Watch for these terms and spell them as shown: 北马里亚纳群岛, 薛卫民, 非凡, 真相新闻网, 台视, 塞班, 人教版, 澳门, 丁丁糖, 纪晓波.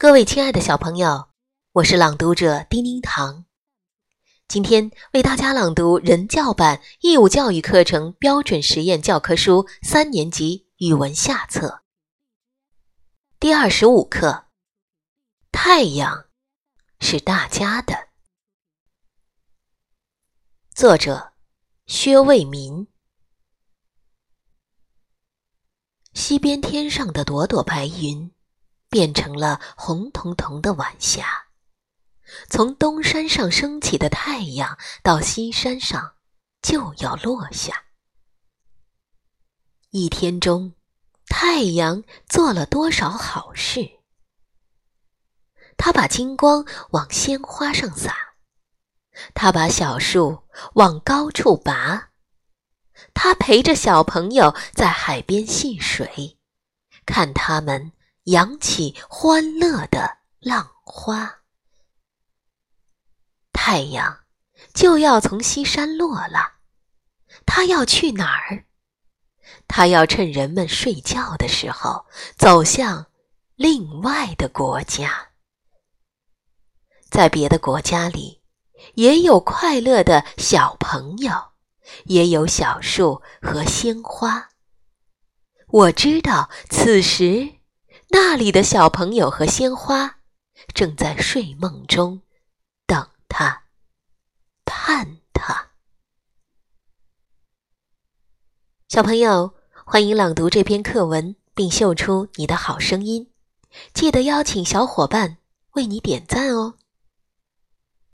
各位亲爱的小朋友，我是朗读者丁丁糖，今天为大家朗读人教版义务教育课程标准实验教科书三年级语文下册第25课，太阳是大家的，作者薛卫民。西边天上的朵朵白云变成了红彤彤的晚霞，从东山上升起的太阳到西山上就要落下。一天中，太阳做了多少好事？它把金光往鲜花上洒，它把小树往高处拔，它陪着小朋友在海边戏水，看他们扬起欢乐的浪花。太阳就要从西山落了，它要去哪儿？它要趁人们睡觉的时候走向另外的国家。在别的国家里，也有快乐的小朋友，也有小树和鲜花。我知道此时那里的小朋友和鲜花正在睡梦中等他，盼他。小朋友，欢迎朗读这篇课文并秀出你的好声音，记得邀请小伙伴为你点赞哦。